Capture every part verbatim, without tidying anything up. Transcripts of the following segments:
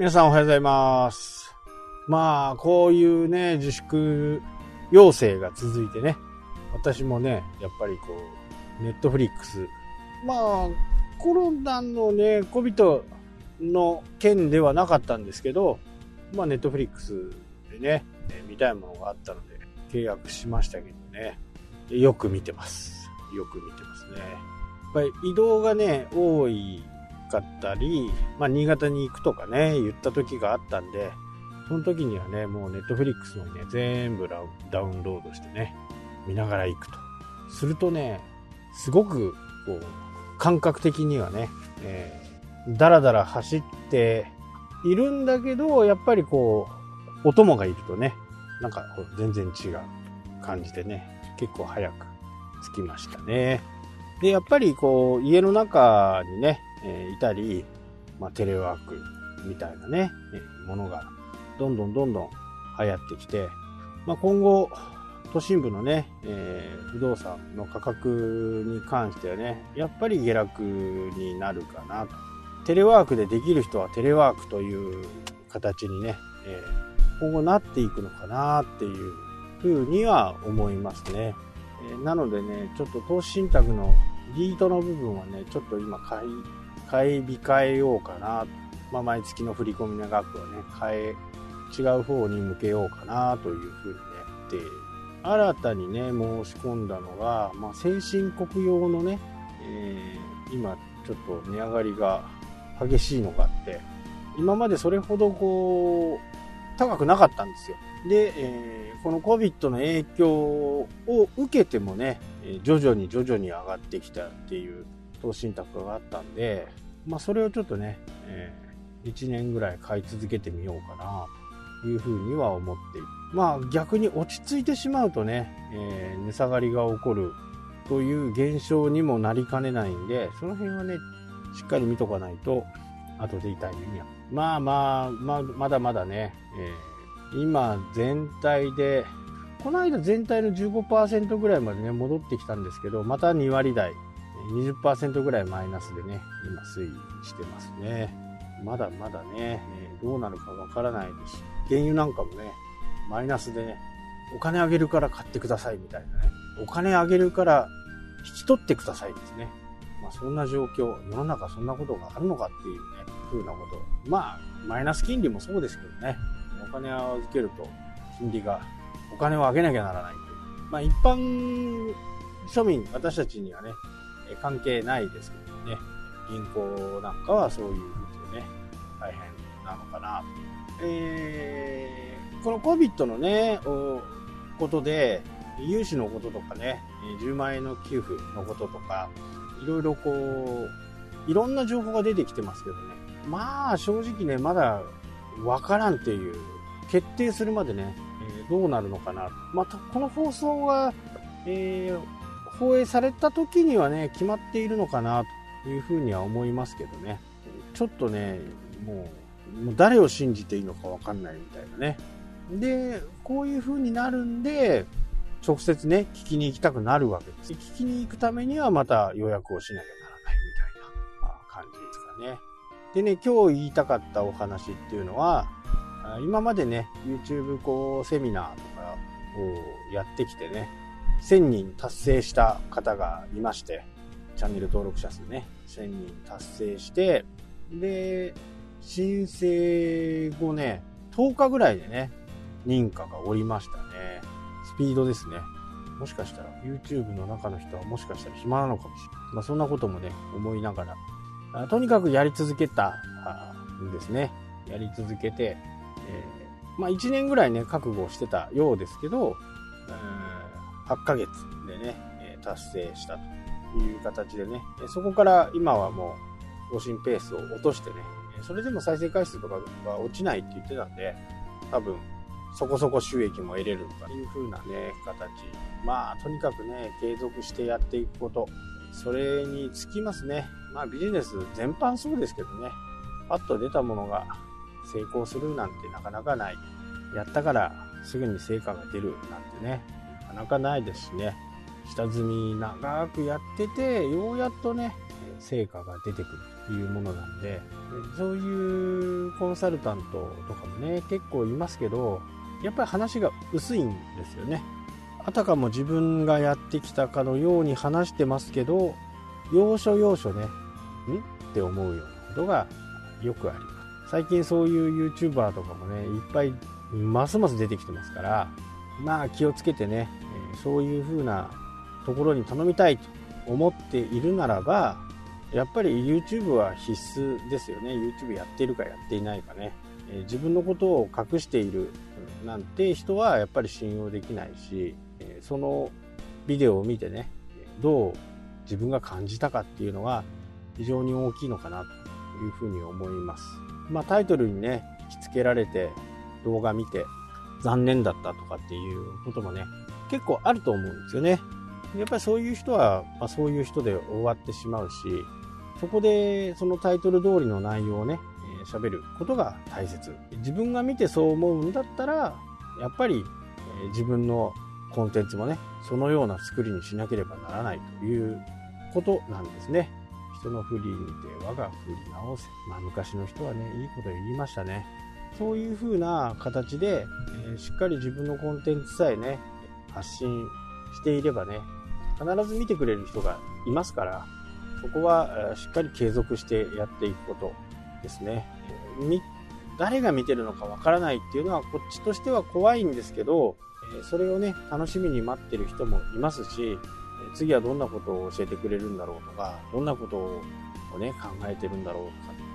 皆さんおはようございます。まあ、こういうね、自粛要請が続いてね、私もね、やっぱりこう、ネットフリックス、まあ、コロナのね、COVIDの件ではなかったんですけど、まあ、ネットフリックスでね、見たいものがあったので、契約しましたけどね、よく見てます。よく見てますね。やっぱり移動がね、多いかったり、まあ、新潟に行くとかね、言った時があったんで、その時にはね、もうネットフリックスのね、全部ダウンロードしてね、見ながら行くと。するとね、すごく、こう、感覚的にはね、えー、だらだら走っているんだけど、やっぱりこう、お供がいるとね、なんか全然違う感じでね、結構早く着きましたね。で、やっぱりこう、家の中にね、えー、いたり、まあ、テレワークみたいなね、えー、ものがどんどんどんどん流行ってきて、まあ、今後、都心部のね、えー、不動産の価格に関してはね、やっぱり下落になるかなと。テレワークでできる人はテレワークという形にね、えー今後なっていくのかなっていうふうには思いますね。えー、なのでね、ちょっと投資信託のリートの部分はね、ちょっと今買い買い控えようかなと、まあ、毎月の振り込みの額はね、変え違う方に向けようかなというふうにね、で新たにね申し込んだのが、まあ、先進国用のね、えー、今ちょっと値上がりが激しいのがあって、今までそれほどこう高くなかったんですよ。で、えー、この COVID の影響を受けてもね、徐々に徐々に上がってきたっていう投資信託があったんで、まあ、それをちょっとね、えー、いちねんぐらい買い続けてみようかなというふうには思っている。まあ、逆に落ち着いてしまうとね、えー、値下がりが起こるという現象にもなりかねないんで、その辺はねしっかり見とかないと後で痛い目に遭う。まあまあ、まあ、まだまだね、えー、今全体で、この間全体の じゅうごパーセント ぐらいまでね、戻ってきたんですけど、またに割台、にじゅっパーセント ぐらいマイナスでね、今推移してますね。まだまだね、えー、どうなるかわからないですし、原油なんかもね、マイナスでね、お金あげるから買ってくださいみたいなね、お金あげるから引き取ってくださいですね。まあ、そんな状況、世の中そんなことがあるのかっていうね、ふうなこと。まあ、マイナス金利もそうですけどね、お金を預けると金利が、お金を上げなきゃならないという、まあ、一般庶民、私たちにはね関係ないですけどね、銀行なんかはそういうことでね、大変なのかなと、えー、この COVID のねことで、融資のこととかね、じゅうまん円の給付のこととか、いろいろこういろんな情報が出てきてますけどね、まあ正直ね、まだわからんっていう、決定するまでね、えー、どうなるのかな。またこの放送が、えー、放映された時にはね決まっているのかなというふうには思いますけどね、ちょっとねもう、もう誰を信じていいのかわかんないみたいなね。で、こういうふうになるんで、直接ね聞きに行きたくなるわけです。聞きに行くためにはまた予約をしなきゃならないみたいな感じですかね。でね、今日言いたかったお話っていうのは、今までね YouTube こうセミナーとかをやってきてね、せんにん達成した方がいまして、チャンネル登録者数ねせんにん達成して、で申請後ねとおかぐらいでね認可がおりましたね。スピードですね。もしかしたら YouTube の中の人はもしかしたら暇なのかもしれない、まあ、そんなこともね思いながら、とにかくやり続けたんですね。やり続けて、えー、まあいちねんぐらいね覚悟してたようですけど、はちかげつでね達成したという形でね、そこから今はもう更新ペースを落としてね、それでも再生回数とかが落ちないって言ってたんで、多分そこそこ収益も得れるという風なね形。まあとにかくね継続してやっていくこと、それにつきますね。まあビジネス全般そうですけどね、パッと出たものが成功するなんてなかなかない。やったからすぐに成果が出るなんてね、なかなかないですしね。下積み長くやってて、ようやっとね成果が出てくるっていうものなんで、そういうコンサルタントとかもね結構いますけど、やっぱり話が薄いんですよね。あたかも自分がやってきたかのように話してますけど、要所要所ね、んって思うようなことがよくあります。最近そういう YouTuber とかもねいっぱいますます出てきてますから、まあ気をつけてね、そういう風なところに頼みたいと思っているならば、やっぱり YouTube は必須ですよね。 YouTube やってるかやっていないかね、自分のことを隠しているなんて人はやっぱり信用できないし、そのビデオを見てねどう自分が感じたかっていうのは非常に大きいのかなというふうに思います。まあ、タイトルにね引き付けられて動画見て残念だったとかっていうこともね結構あると思うんですよね。やっぱりそういう人は、まあ、そういう人で終わってしまうし、そこでそのタイトル通りの内容をね喋ることが大切。自分が見てそう思うんだったらやっぱり自分のコンテンツもねそのような作りにしなければならないということなんですね。人の不利にて我が振り直せ、まあ、昔の人はねいいこと言いましたね。そういう風な形で、えー、しっかり自分のコンテンツさえね発信していればね必ず見てくれる人がいますから、そこはしっかり継続してやっていくことですね。み誰が見てるのかわからないっていうのはこっちとしては怖いんですけど、それをね楽しみに待ってる人もいますし、次はどんなことを教えてくれるんだろうとか、どんなことをね考えてるんだろうと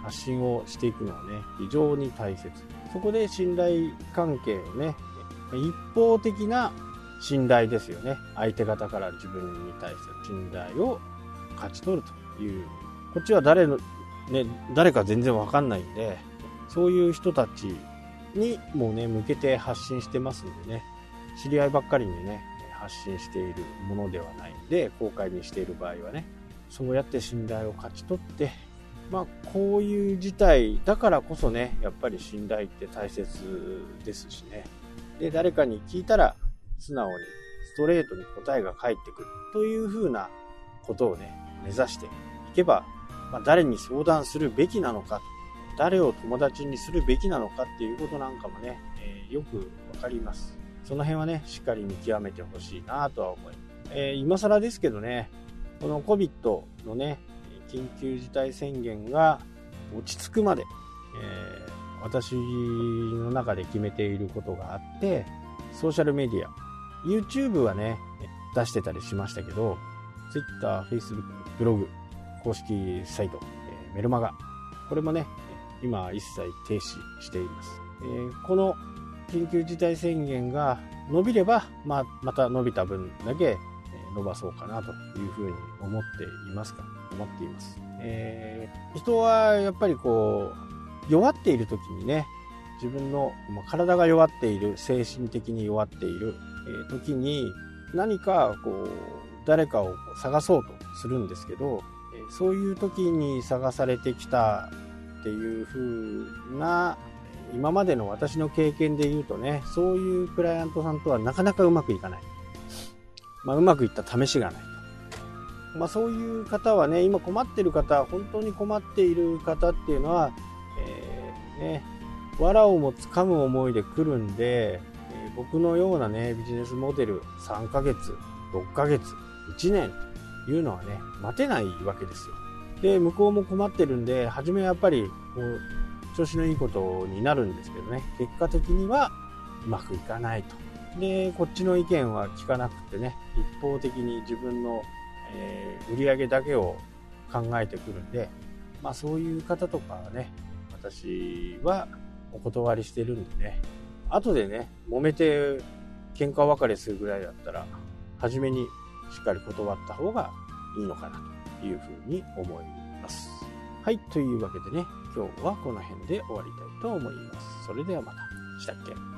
か発信をしていくのはね非常に大切。そこで信頼関係をね、一方的な信頼ですよね。相手方から自分に対する信頼を勝ち取るという、こっちは誰のね、誰か全然わかんないんで、そういう人たちにもね向けて発信してますんでね、知り合いばっかりにね発信しているものではないんで、公開にしている場合はねそうやって信頼を勝ち取って、まあこういう事態だからこそねやっぱり信頼って大切ですしね。で、誰かに聞いたら素直にストレートに答えが返ってくるというふうなことをね目指していけば、まあ、誰に相談するべきなのか、誰を友達にするべきなのかっていうことなんかもね、えー、よくわかります。その辺はねしっかり見極めてほしいなとは思います。えー、今更ですけどね、この COVID のね緊急事態宣言が落ち着くまで、えー、私の中で決めていることがあって、ソーシャルメディア YouTube はね出してたりしましたけど、 Twitter、Facebook、ブログ、公式サイト、えー、メルマガ、これもね今一切停止しています。えー、この緊急事態宣言が伸びれば、まあ、また伸びた分だけ伸ばそうかなというふうに思っていますか思っています、えー、人はやっぱりこう弱っている時にね、自分の体が弱っている、精神的に弱っている時に何かこう誰かを探そうとするんですけど、そういう時に探されてきたっていう風な今までの私の経験で言うとね、そういうクライアントさんとはなかなかうまくいかない、まあ、うまくいった試しがないと、まあ、そういう方はね今困っている方、本当に困っている方っていうのは、えー、ね藁をもつかむ思いで来るんで、えー、僕のようなねビジネスモデルさんかげつ、ろっかげつ、いちねんというのはね待てないわけですよ。で、向こうも困ってるんで、初めはやっぱりこう調子のいいことになるんですけどね、結果的にはうまくいかないと。で、こっちの意見は聞かなくてね一方的に自分の、えー、売り上げだけを考えてくるんで、まあそういう方とかはね私はお断りしてるんでね、後でね揉めて喧嘩別れするぐらいだったら初めにしっかり断った方がいいのかなというふうに思います。はい、というわけでね今日はこの辺で終わりたいと思います。それではまた。したっけ。